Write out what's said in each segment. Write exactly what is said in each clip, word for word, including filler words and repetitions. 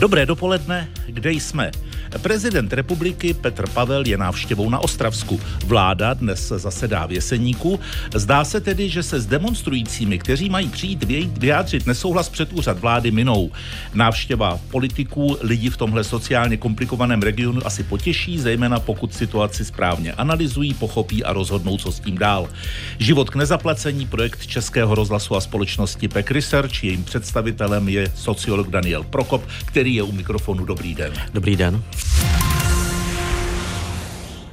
Dobré dopoledne, kde jsme? Prezident republiky Petr Pavel je návštěvou na Ostravsku. Vláda dnes zasedá v Jeseníku. Zdá se tedy, že se s demonstrujícími, kteří mají přijít vyjádřit nesouhlas před úřad vlády, minou. Návštěva politiků lidi v tomhle sociálně komplikovaném regionu asi potěší, zejména pokud situaci správně analyzují, pochopí a rozhodnou, co s tím dál. Život k nezaplacení, projekt Českého rozhlasu a společnosti P A Q Research, jejím představitelem je sociolog Daniel Prokop, který je u mikrofonu. Dobrý den. Dobrý den.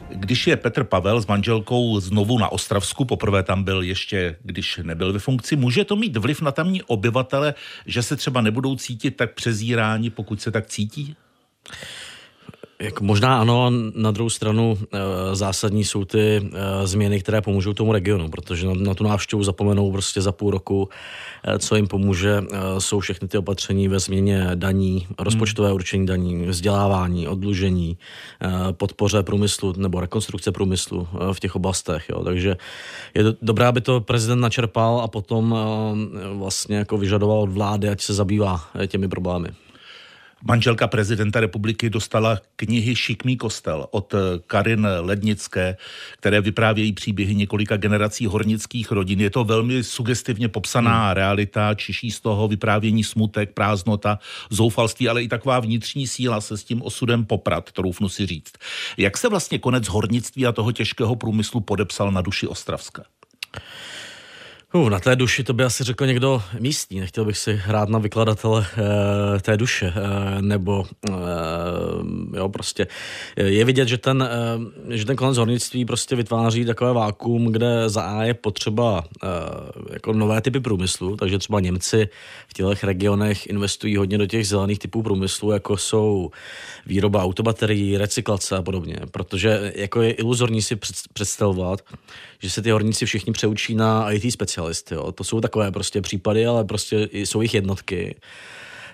Když je Petr Pavel s manželkou znovu na Ostravsku, poprvé tam byl ještě, když nebyl ve funkci, může to mít vliv na tamní obyvatele, že se třeba nebudou cítit tak přezíráni, pokud se tak cítí? Jak možná ano, na druhou stranu e, zásadní jsou ty e, změny, které pomůžou tomu regionu, protože na, na tu návštěvu zapomenou prostě za půl roku. E, co jim pomůže, e, jsou všechny ty opatření ve změně daní, rozpočtové určení daní, vzdělávání, oddlužení, e, podpoře průmyslu nebo rekonstrukce průmyslu e, v těch oblastech. Jo. Takže je do, dobré, aby to prezident načerpal a potom e, vlastně jako vyžadoval od vlády, ať se zabývá těmi problémy. Manželka prezidenta republiky dostala knihy Šikmý kostel od Karin Lednické, které vyprávějí příběhy několika generací hornických rodin. Je to velmi sugestivně popsaná realita, čiší z toho vyprávění smutek, prázdnota, zoufalství, ale i taková vnitřní síla se s tím osudem poprat, troufnu si říct. Jak se vlastně konec hornictví a toho těžkého průmyslu podepsal na duši Ostravska? Uh, na té duši to by asi řekl někdo místní, nechtěl bych si hrát na vykladatele e, té duše, e, nebo e, jo, prostě je vidět, že ten, e, že ten konec hornictví prostě vytváří takové vákuum, kde za A je potřeba e, jako nové typy průmyslu, takže třeba Němci v těch regionech investují hodně do těch zelených typů průmyslu, jako jsou výroba autobaterií, recyklace a podobně, protože jako je iluzorní si představovat, že se ty horníci všichni přeučí na í té specialisty. Jo. To jsou takové prostě případy, ale prostě jsou jich jednotky.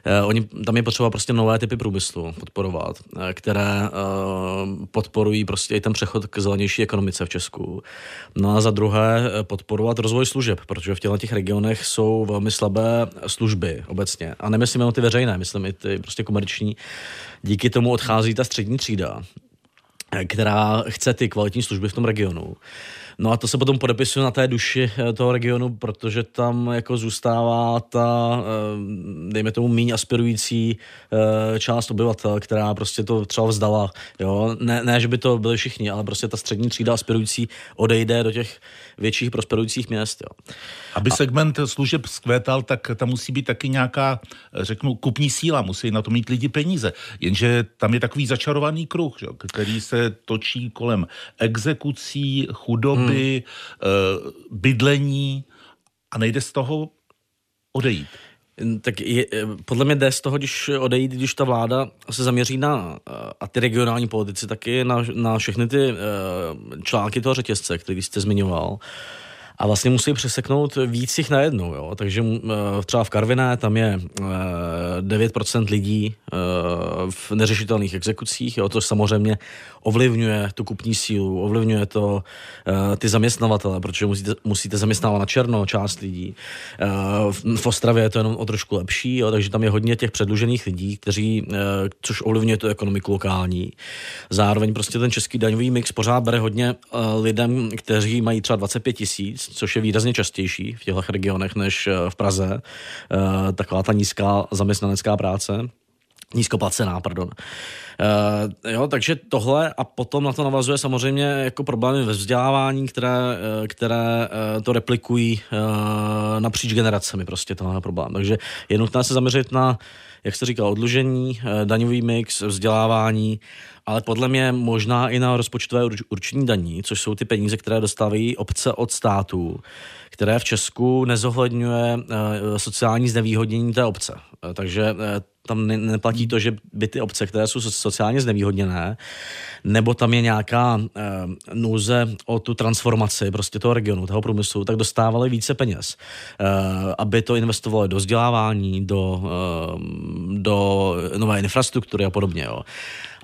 Eh, oni, tam je potřeba prostě nové typy průmyslu podporovat, eh, které eh, podporují prostě i ten přechod k zelenější ekonomice v Česku. No a za druhé eh, podporovat rozvoj služeb, protože v těchto těch regionech jsou velmi slabé služby obecně. A nemyslím jenom ty veřejné, myslím i ty prostě komerční. Díky tomu odchází ta střední třída, eh, která chce ty kvalitní služby v tom regionu. No a to se potom podepisuje na té duši toho regionu, protože tam jako zůstává ta, dejme tomu, míň aspirující část obyvatel, která prostě to třeba vzdala. Jo? Ne, ne, že by to byli všichni, ale prostě ta střední třída aspirující odejde do těch větších prosperujících měst. Jo? Aby a... segment služeb zkvétal, tak tam musí být taky nějaká, řeknu, kupní síla, musí na to mít lidi peníze. Jenže tam je takový začarovaný kruh, že? Který se točí kolem exekucí, chudoby, hmm. bydlení a nejde z toho odejít. Tak je, podle mě jde z toho, když odejít, když ta vláda se zaměří na, a ty regionální politici taky, na, na všechny ty články toho řetězce, který jste zmiňoval. A vlastně musí přeseknout víc jich najednou, jo. Takže třeba v Karviné tam je devět procent lidí v neřešitelných exekucích, jo. To samozřejmě ovlivňuje tu kupní sílu, ovlivňuje to ty zaměstnavatele, protože musíte, musíte zaměstnávat na černo část lidí. V Ostravě je to jenom o trošku lepší, jo. Takže tam je hodně těch předlužených lidí, kteří, což ovlivňuje tu ekonomiku lokální. Zároveň prostě ten český daňový mix pořád bere hodně lidem, kteří mají třeba dvacet pět tisíc, což je výrazně častější v těchto regionech než v Praze, taková ta nízká zaměstnanecká práce, nízkoplacená, pardon. Jo, takže tohle a potom na to navazuje samozřejmě jako problémy ve vzdělávání, které, které to replikují napříč generacemi prostě tenhle problém. Takže je nutné se zaměřit na, jak jste říkal, odlužení, daňový mix, vzdělávání, ale podle mě možná i na rozpočtové určení daní, což jsou ty peníze, které dostávají obce od státu, které v Česku nezohledňuje sociální znevýhodnění té obce. Takže tam neplatí to, že by ty obce, které jsou sociálně znevýhodněné, nebo tam je nějaká nouze o tu transformaci prostě toho regionu, toho průmyslu, tak dostávaly více peněz, aby to investovali do vzdělávání, do, do nové infrastruktury a podobně. Jo.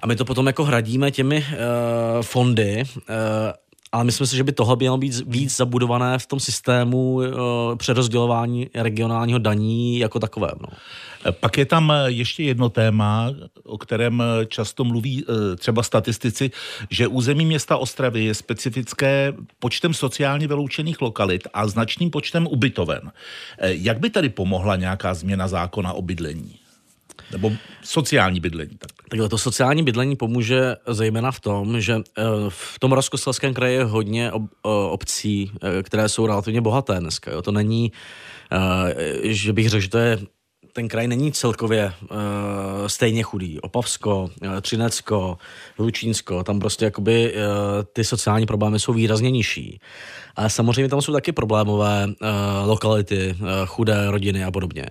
A my to potom jako hradíme těmi uh, fondy uh, Ale myslím si, že by tohle mělo být víc zabudované v tom systému uh, přerozdělování regionálního daní jako takové. No. Pak je tam ještě jedno téma, o kterém často mluví uh, třeba statistici, že území města Ostravy je specifické počtem sociálně vyloučených lokalit a značným počtem ubytoven. Jak by tady pomohla nějaká změna zákona o bydlení? Nebo sociální bydlení. Tak. Takhle to sociální bydlení pomůže zejména v tom, že v tom Moravskoslezském kraji je hodně ob, obcí, které jsou relativně bohaté dneska. Jo. To není, že bych řekl, že to je, ten kraj není celkově stejně chudý. Opavsko, Třinecko, Lučínsko, tam prostě jakoby ty sociální problémy jsou výrazně nižší. A samozřejmě tam jsou taky problémové lokality, chudé rodiny a podobně.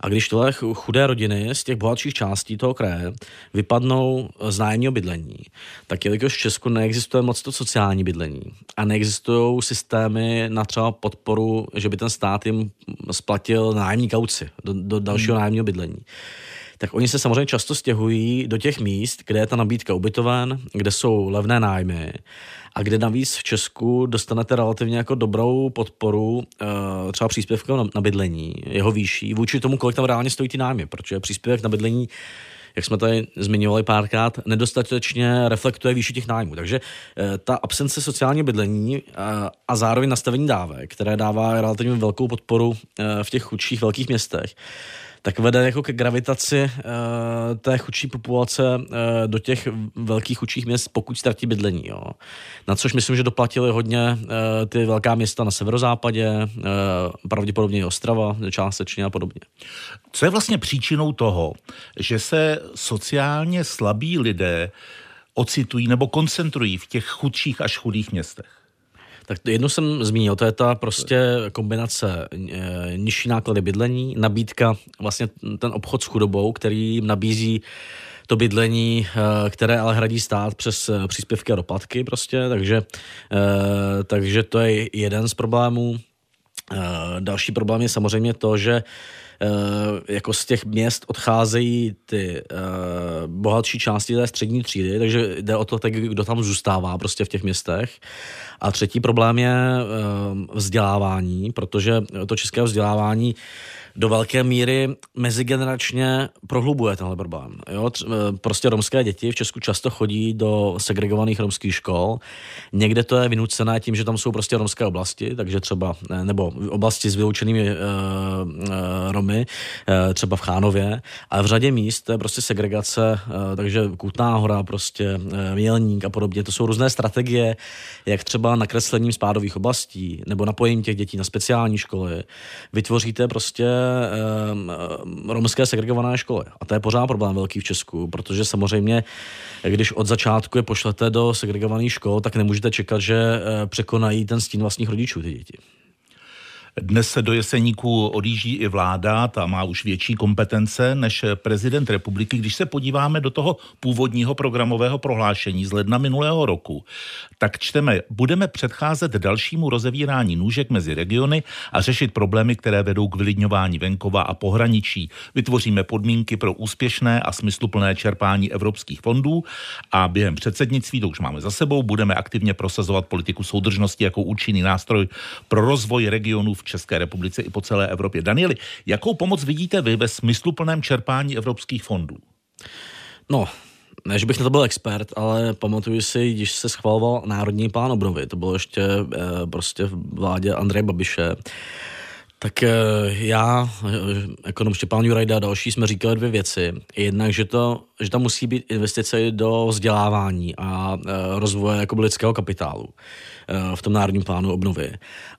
A když tyhle chudé rodiny z těch bohatších částí toho kraje vypadnou z nájemního bydlení, tak jelikož v Česku neexistuje moc to sociální bydlení a neexistují systémy na třeba podporu, že by ten stát jim splatil nájemní kauci do, do dalšího hmm. nájemního bydlení, tak oni se samozřejmě často stěhují do těch míst, kde je ta nabídka ubytoven, kde jsou levné nájmy a kde navíc v Česku dostanete relativně jako dobrou podporu třeba příspěvkem na bydlení, jeho výší, vůči tomu, kolik tam reálně stojí ty nájmy, protože příspěvek na bydlení, jak jsme tady zmiňovali párkrát, nedostatečně reflektuje výši těch nájmů. Takže ta absence sociálního bydlení a zároveň nastavení dávek, které dává relativně velkou podporu v těch chudších velkých městech, tak vede jako ke gravitaci uh, té chudší populace uh, do těch velkých chudších měst, pokud ztratí bydlení. Jo. Na což myslím, že doplatili hodně uh, ty velká města na severozápadě, uh, pravděpodobně i Ostrava částečně a podobně. Co je vlastně příčinou toho, že se sociálně slabí lidé ocitují nebo koncentrují v těch chudších až chudých městech? Tak jednu jsem zmínil, to je ta prostě kombinace e, nižší náklady bydlení, nabídka, vlastně ten obchod s chudobou, který nabízí to bydlení, e, které ale hradí stát přes příspěvky a doplatky prostě, takže, e, takže to je jeden z problémů. E, další problém je samozřejmě to, že jako z těch měst odcházejí ty uh, bohatší části té střední třídy, takže jde o to, tak, kdo tam zůstává prostě v těch městech. A třetí problém je uh, vzdělávání, protože to české vzdělávání do velké míry mezigeneračně prohlubuje tenhle problém. Jo? Prostě romské děti v Česku často chodí do segregovaných romských škol. Někde to je vynucené tím, že tam jsou prostě romské oblasti, takže třeba, nebo oblasti s vyloučenými e, e, Romy, e, třeba v Chánově, ale v řadě míst to je prostě segregace, e, takže Kutná Hora, prostě e, Mělník a podobně. To jsou různé strategie, jak třeba nakreslením spádových oblastí nebo napojením těch dětí na speciální školy. Vytvoříte prostě romské segregované školy. A to je pořád problém velký v Česku, protože samozřejmě, když od začátku je pošlete do segregovaných škol, tak nemůžete čekat, že překonají ten stín vlastních rodičů ty děti. Dnes se do Jeseníku odjíždí i vláda, ta má už větší kompetence než prezident republiky. Když se podíváme do toho původního programového prohlášení z ledna minulého roku, tak čteme, budeme předcházet dalšímu rozevírání nůžek mezi regiony a řešit problémy, které vedou k vylidňování venkova a pohraničí. Vytvoříme podmínky pro úspěšné a smysluplné čerpání evropských fondů a během předsednictví, to už máme za sebou, budeme aktivně prosazovat politiku soudržnosti jako účinný nástroj pro rozvoj regionů v České republice i po celé Evropě. Danieli, jakou pomoc vidíte vy ve smysluplném čerpání evropských fondů? No, ne, že bych na to byl expert, ale pamatuju si, když se schvaloval Národní plán obnovy, to bylo ještě e, prostě v vládě Andreje Babiše, tak e, já, ekonom Štěpán Jurajda a další jsme říkali dvě věci. Jednak, že, to, že tam musí být investice do vzdělávání a e, rozvoje jako lidského kapitálu v tom Národním plánu obnovy.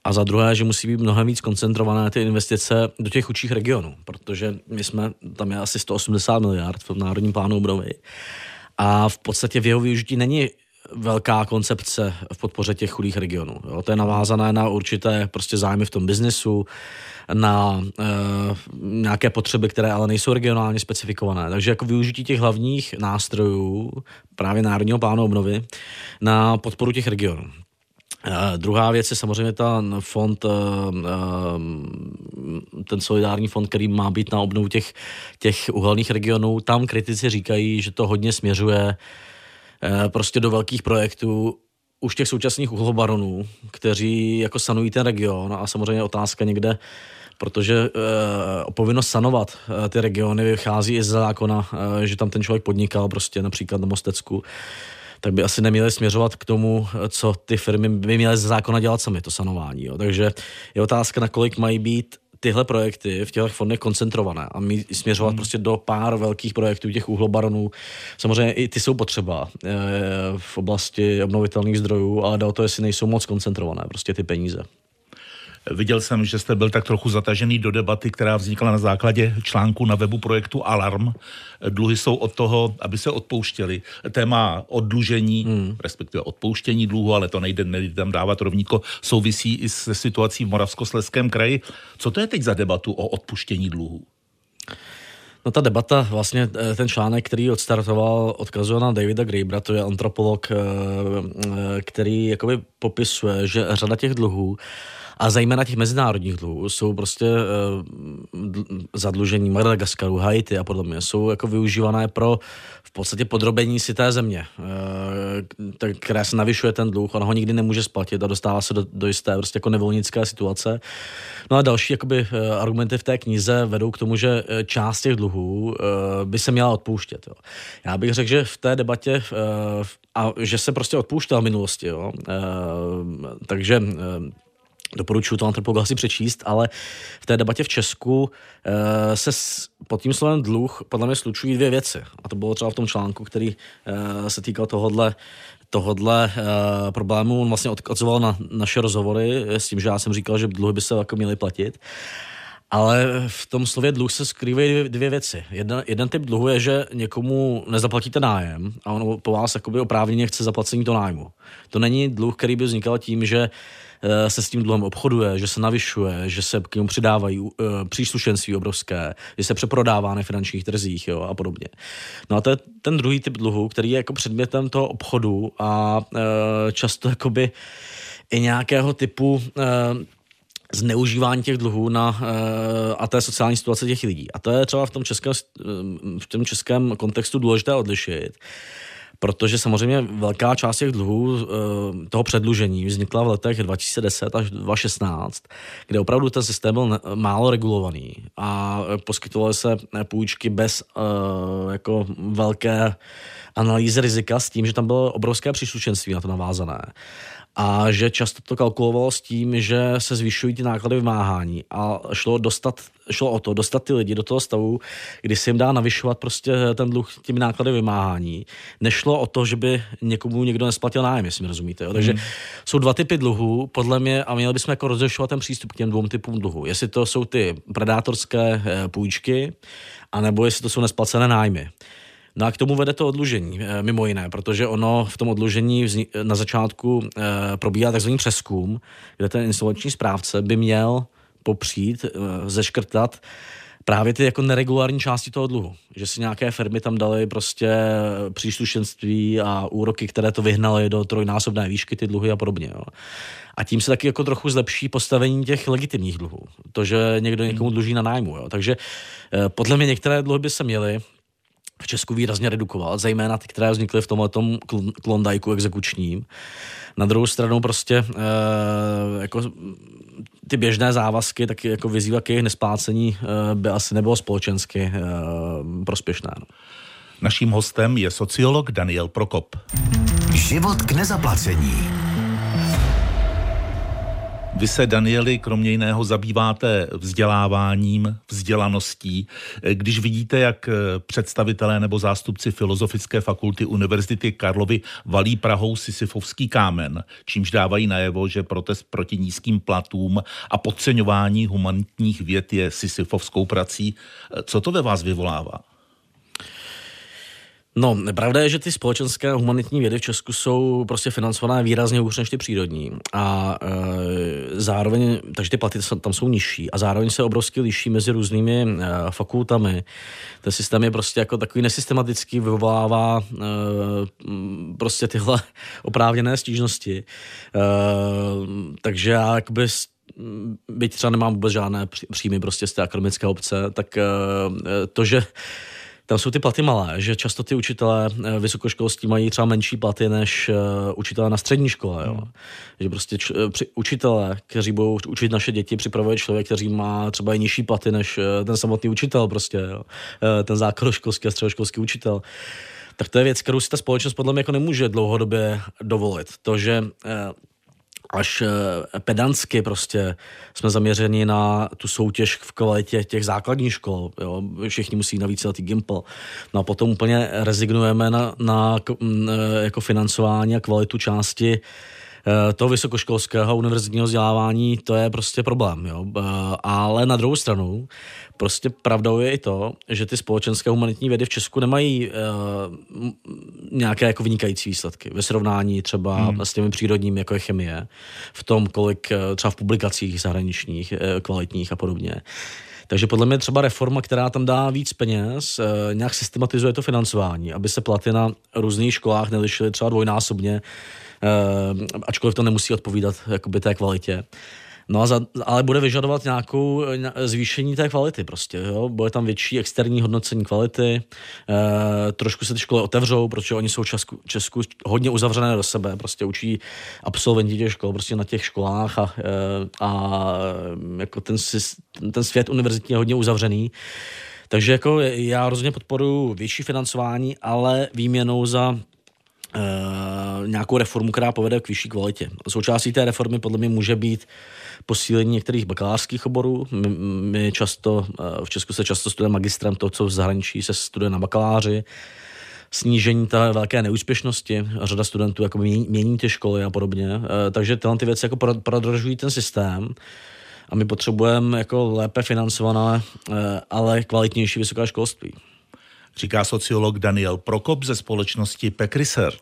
A za druhé, že musí být mnohem víc koncentrované ty investice do těch chudších regionů, protože my jsme, tam je asi sto osmdesát miliard v tom Národním plánu obnovy. A v podstatě v jeho využití není velká koncepce v podpoře těch chudých regionů. Jo, to je navázané na určité prostě zájmy v tom biznesu, na e, nějaké potřeby, které ale nejsou regionálně specifikované. Takže jako využití těch hlavních nástrojů právě Národního plánu obnovy na podporu těch regionů. Uh, druhá věc je samozřejmě ten fond, uh, uh, ten solidární fond, který má být na obnovu těch, těch uhelných regionů. Tam kritici říkají, že to hodně směřuje uh, prostě do velkých projektů už těch současných uhlobaronů, kteří jako sanují ten region, a samozřejmě otázka někde, protože e, povinnost sanovat e, ty regiony vychází i ze zákona, e, že tam ten člověk podnikal prostě například na Mostecku, tak by asi neměli směřovat k tomu, co ty firmy by měly ze zákona dělat sami, to sanování. Jo. Takže je otázka, nakolik mají být tyhle projekty v těchto fondech koncentrované a mít, směřovat hmm. prostě do pár velkých projektů těch uhlobaronů. Samozřejmě i ty jsou potřeba e, v oblasti obnovitelných zdrojů, ale jde o to, jestli nejsou moc koncentrované prostě ty peníze. Viděl jsem, že jste byl tak trochu zatažený do debaty, která vznikla na základě článku na webu projektu Alarm. Dluhy jsou od toho, aby se odpouštěly. Téma oddlužení, hmm. respektive odpouštění dluhu, ale to nejde, nejde tam dávat rovnítko, souvisí i se situací v Moravskoslezském kraji. Co to je teď za debatu o odpuštění dluhu? No ta debata, vlastně ten článek, který odstartoval, odkazuje na Davida Graebera, to je antropolog, který jakoby popisuje, že řada těch dluhů a zejména těch mezinárodních dluhů jsou prostě eh, zadlužení Madagaskaru, Haiti a podobně, jsou jako využívané pro v podstatě podrobení si té země, eh, která se navyšuje ten dluh, ona ho nikdy nemůže splatit a dostává se do, do jisté prostě jako nevolnické situace. No a další jakoby argumenty v té knize vedou k tomu, že část těch dluhů eh, by se měla odpouštět. Jo. Já bych řekl, že v té debatě eh, a že se prostě odpouštěl v minulosti, jo. Eh, takže eh, doporučuji to antropologa asi přečíst, ale v té debatě v Česku e, se s, pod tím slovem dluh podle mě slučují dvě věci. A to bylo třeba v tom článku, který e, se týkal tohodle, tohodle e, problému. On vlastně odkazoval na naše rozhovory s tím, že já jsem říkal, že dluhy by se jako měly platit. Ale v tom slově dluh se skrývají dvě, dvě věci. Jedna, jeden typ dluhu je, že někomu nezaplatíte nájem a on po vás jakoby oprávněně chce zaplacení to nájmu. To není dluh, který by vznikal tím, že se s tím dluhem obchoduje, že se navyšuje, že se k němu přidávají uh, příslušenství obrovské, že se přeprodává na finančních trzích, jo, a podobně. No a to je ten druhý typ dluhu, který je jako předmětem toho obchodu a uh, často jakoby i nějakého typu uh, zneužívání těch dluhů na, a té sociální situace těch lidí. A to je třeba v tom českém, v tom českém kontextu důležité odlišit, protože samozřejmě velká část těch dluhů toho předlužení vznikla v letech dva tisíce deset až dva tisíce šestnáct, kde opravdu ten systém byl málo regulovaný a poskytovaly se půjčky bez jako velké analýzy rizika s tím, že tam bylo obrovské příslušenství na to navázané. A že často to kalkulovalo s tím, že se zvyšují ty náklady vymáhání a šlo, dostat, šlo o to dostat ty lidi do toho stavu, kdy se jim dá navyšovat prostě ten dluh těmi náklady vymáhání. Nešlo o to, že by někomu někdo nesplatil nájem, jestli mi rozumíte. Jo? Takže hmm. jsou dva typy dluhů, podle mě, a měli bychom jako rozlišovat ten přístup k těm dvou typům dluhu. Jestli to jsou ty predátorské půjčky, anebo jestli to jsou nesplacené nájmy. No a k tomu vede to oddlužení, mimo jiné, protože ono v tom oddlužení na začátku probíhá takzvaný přezkum, kde ten insolvenční správce by měl popřít, zeškrtat právě ty jako neregulární části toho dluhu. Že si nějaké firmy tam daly prostě příslušenství a úroky, které to vyhnaly do trojnásobné výšky, ty dluhy a podobně. Jo. A tím se taky jako trochu zlepší postavení těch legitimních dluhů. To, že někdo někomu dluží na nájmu. Jo. Takže podle mě některé dluhy by se měly v Česku výrazně redukoval, zejména ty, které vznikly v tomhletom klondajku exekučním. Na druhou stranu prostě e, jako ty běžné závazky, tak jako vyzývat k jejich nesplácení e, by asi nebylo společensky e, prospěšné. No. Naším hostem je sociolog Daniel Prokop. Život k nezaplacení. Vy se, Danieli, kromě jiného zabýváte vzděláváním, vzdělaností. Když vidíte, jak představitelé nebo zástupci Filozofické fakulty Univerzity Karlovy valí Prahou sisyfovský kámen, čímž dávají najevo, že protest proti nízkým platům a podceňování humanitních věd je sisyfovskou prací, co to ve vás vyvolává? No, pravda je, že ty společenské a humanitní vědy v Česku jsou prostě financované výrazně hůř než ty přírodní. A e, zároveň, takže ty platy tam jsou nižší a zároveň se obrovsky liší mezi různými e, fakultami. Ten systém je prostě jako takový nesystematický, vyvolává e, prostě tyhle oprávněné stížnosti. E, takže já jakoby byť třeba nemám vůbec žádné příjmy prostě z té akademické obce, tak e, to, že Tam jsou ty platy malé, že často ty učitelé vysokoškolský mají třeba menší platy než učitelé na střední škole. Jo? Hmm. Že prostě č- při- učitelé, kteří budou učit naše děti, připravuje člověk, který má třeba i nižší platy než ten samotný učitel, prostě, jo? Ten základoškolský a středoškolský učitel. Tak to je věc, kterou si ta společnost podle mě jako nemůže dlouhodobě dovolit. To, že až pedantsky prostě jsme zaměřeni na tu soutěž v kvalitě těch základních škol. Jo? Všichni musí na víceletý Gimpl. No a potom úplně rezignujeme na, na jako financování a kvalitu části toho vysokoškolského univerzitního vzdělávání, to je prostě problém. Jo? Ale na druhou stranu prostě pravdou je i to, že ty společenské humanitní vědy v Česku nemají uh, nějaké jako vynikající výsledky. Ve srovnání třeba hmm. s těmi přírodními, jako je chemie, v tom, kolik třeba v publikacích zahraničních, kvalitních a podobně. Takže podle mě třeba reforma, která tam dá víc peněz, nějak systematizuje to financování, aby se platy na různých školách nelišily třeba dvojnásobně, ačkoliv to nemusí odpovídat jakoby té kvalitě. No a za, ale bude vyžadovat nějakou zvýšení té kvality prostě, jo? Bude tam větší externí hodnocení kvality, e, trošku se ty školy otevřou, protože oni jsou v Česku, Česku hodně uzavřené do sebe, prostě učí absolventi těch škol prostě na těch školách a, a, a jako ten, ten svět univerzitní je hodně uzavřený. Takže jako já rozhodně podporuji větší financování, ale výměnou za Uh, nějakou reformu, která povede k vyšší kvalitě. Součástí té reformy podle mě může být posílení některých bakalářských oborů. My, my často, uh, v Česku se často studuje magistrem, to, co v zahraničí se studuje na bakaláři. Snížení té velké neúspěšnosti, řada studentů jako mění, mění ty školy a podobně. Uh, takže tyhle ty věci jako prodržují ten systém a my potřebujeme jako lépe financované, uh, ale kvalitnější vysoké školství. Říká sociolog Daniel Prokop ze společnosti P A Q Research.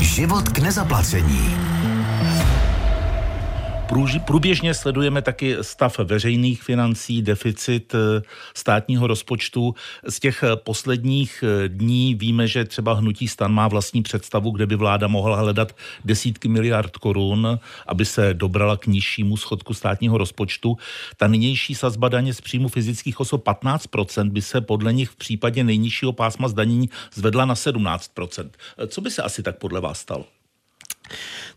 Život k nezaplacení. Průběžně sledujeme taky stav veřejných financí, deficit státního rozpočtu. Z těch posledních dní víme, že třeba hnutí STAN má vlastní představu, kde by vláda mohla hledat desítky miliard korun, aby se dobrala k nižšímu schodku státního rozpočtu. Ta nynější sazba daně z příjmu fyzických osob patnáct procent by se podle nich v případě nejnižšího pásma zdanění zvedla na sedmnáct procent. Co by se asi tak podle vás stalo?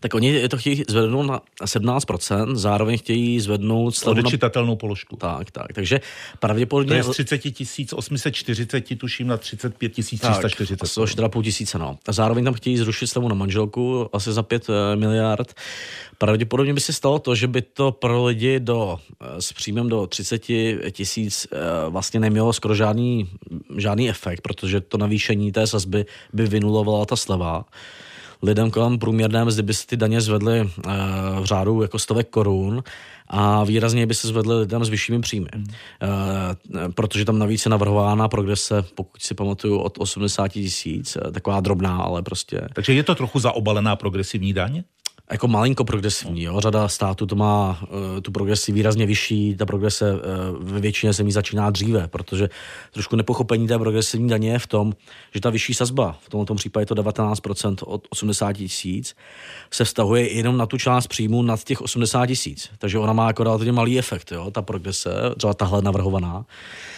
Tak oni to chtějí zvednout na sedmnáct procent, zároveň chtějí zvednout slevu odečitatelnou na položku. Tak, tak, takže pravděpodobně... To je z třicet tisíc osm set čtyřicet, tuším, na třicet pět tisíc tři sta čtyřicet. Tak, až čtyři a půl tisíce, no. A zároveň tam chtějí zrušit slevu na manželku, asi za pět miliard. Pravděpodobně by se stalo to, že by to pro lidi do, s příjmem do třicet tisíc vlastně nemělo skoro žádný, žádný efekt, protože to navýšení té sazby by vynulovala ta sleva. Lidem kolem průměrné mzdy by se ty daně zvedly e, v řádu jako stovek korun a výrazně by se zvedly lidem s vyššími příjmy. E, protože tam navíc je navrhována progrese, pokud si pamatuju, od osmdesát tisíc, taková drobná, ale prostě. Takže je to trochu zaobalená progresivní daň? Jako malinko progresivní, jo. Řada států to má uh, tu progresi výrazně vyšší, ta progrese uh, ve většině zemí začíná dříve, protože trošku nepochopení té progresivní daně je v tom, že ta vyšší sazba, v tomto případě to devatenáct procent od osmdesát tisíc, se vztahuje jenom na tu část příjmu nad těch osmdesát tisíc. Takže ona má jako relativně malý efekt, jo, ta progrese, třeba tahle navrhovaná.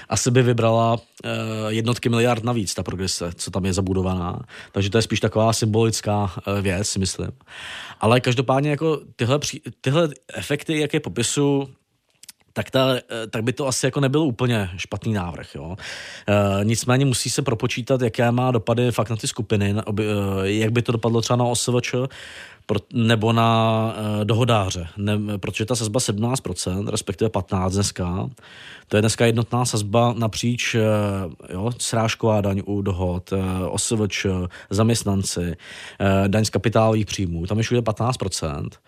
Asi by vybrala uh, jednotky miliard navíc, ta progrese, co tam je zabudovaná. Takže to je spíš taková symbolická uh, věc, si myslím. Ale každopádně jako tyhle, tyhle efekty, jak je popisu, tak, ta, tak by to asi jako nebyl úplně špatný návrh. Jo. E, nicméně musí se propočítat, jaké má dopady fakt na ty skupiny, na, ob, jak by to dopadlo třeba na OSVČ pro, nebo na e, dohodáře. Ne, protože ta sazba sedmnáct procent, respektive patnáct procent dneska, to je dneska jednotná sazba napříč e, jo, srážková daň u dohod, e, OSVČ, zaměstnanci, e, daň z kapitálových příjmů, tam je všude patnáct procent.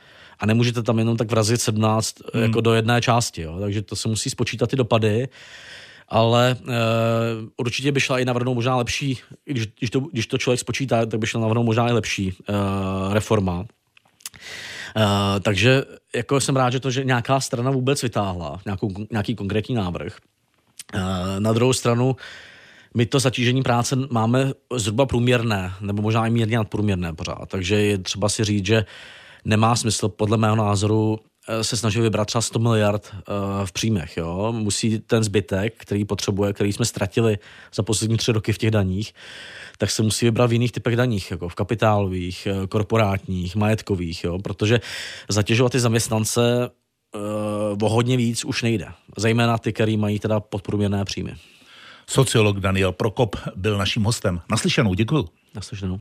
A nemůžete tam jenom tak vrazit sedmnáct hmm. jako do jedné části, jo? Takže to se musí spočítat ty dopady, ale e, určitě by šla i navrhnout možná lepší, když, když, to, když to člověk spočítá, tak by šla navrhnout možná i lepší e, reforma. E, takže jako jsem rád, že to, že nějaká strana vůbec vytáhla nějakou, nějaký konkrétní návrh. E, na druhou stranu my to zatížení práce máme zhruba průměrné, nebo možná i mírně nadprůměrné pořád, takže je třeba si říct, že nemá smysl podle mého názoru se snažil vybrat třeba sto miliard v příjmech. Jo? Musí ten zbytek, který potřebuje, který jsme ztratili za poslední tři roky v těch daních, tak se musí vybrat v jiných typech daních, jako v kapitálových, korporátních, majetkových, jo? Protože zatěžovat ty zaměstnance o hodně víc už nejde. Zejména ty, který mají teda podprůměrné příjmy. Sociolog Daniel Prokop byl naším hostem. Naslyšenou, děkuju. Naslyšenou.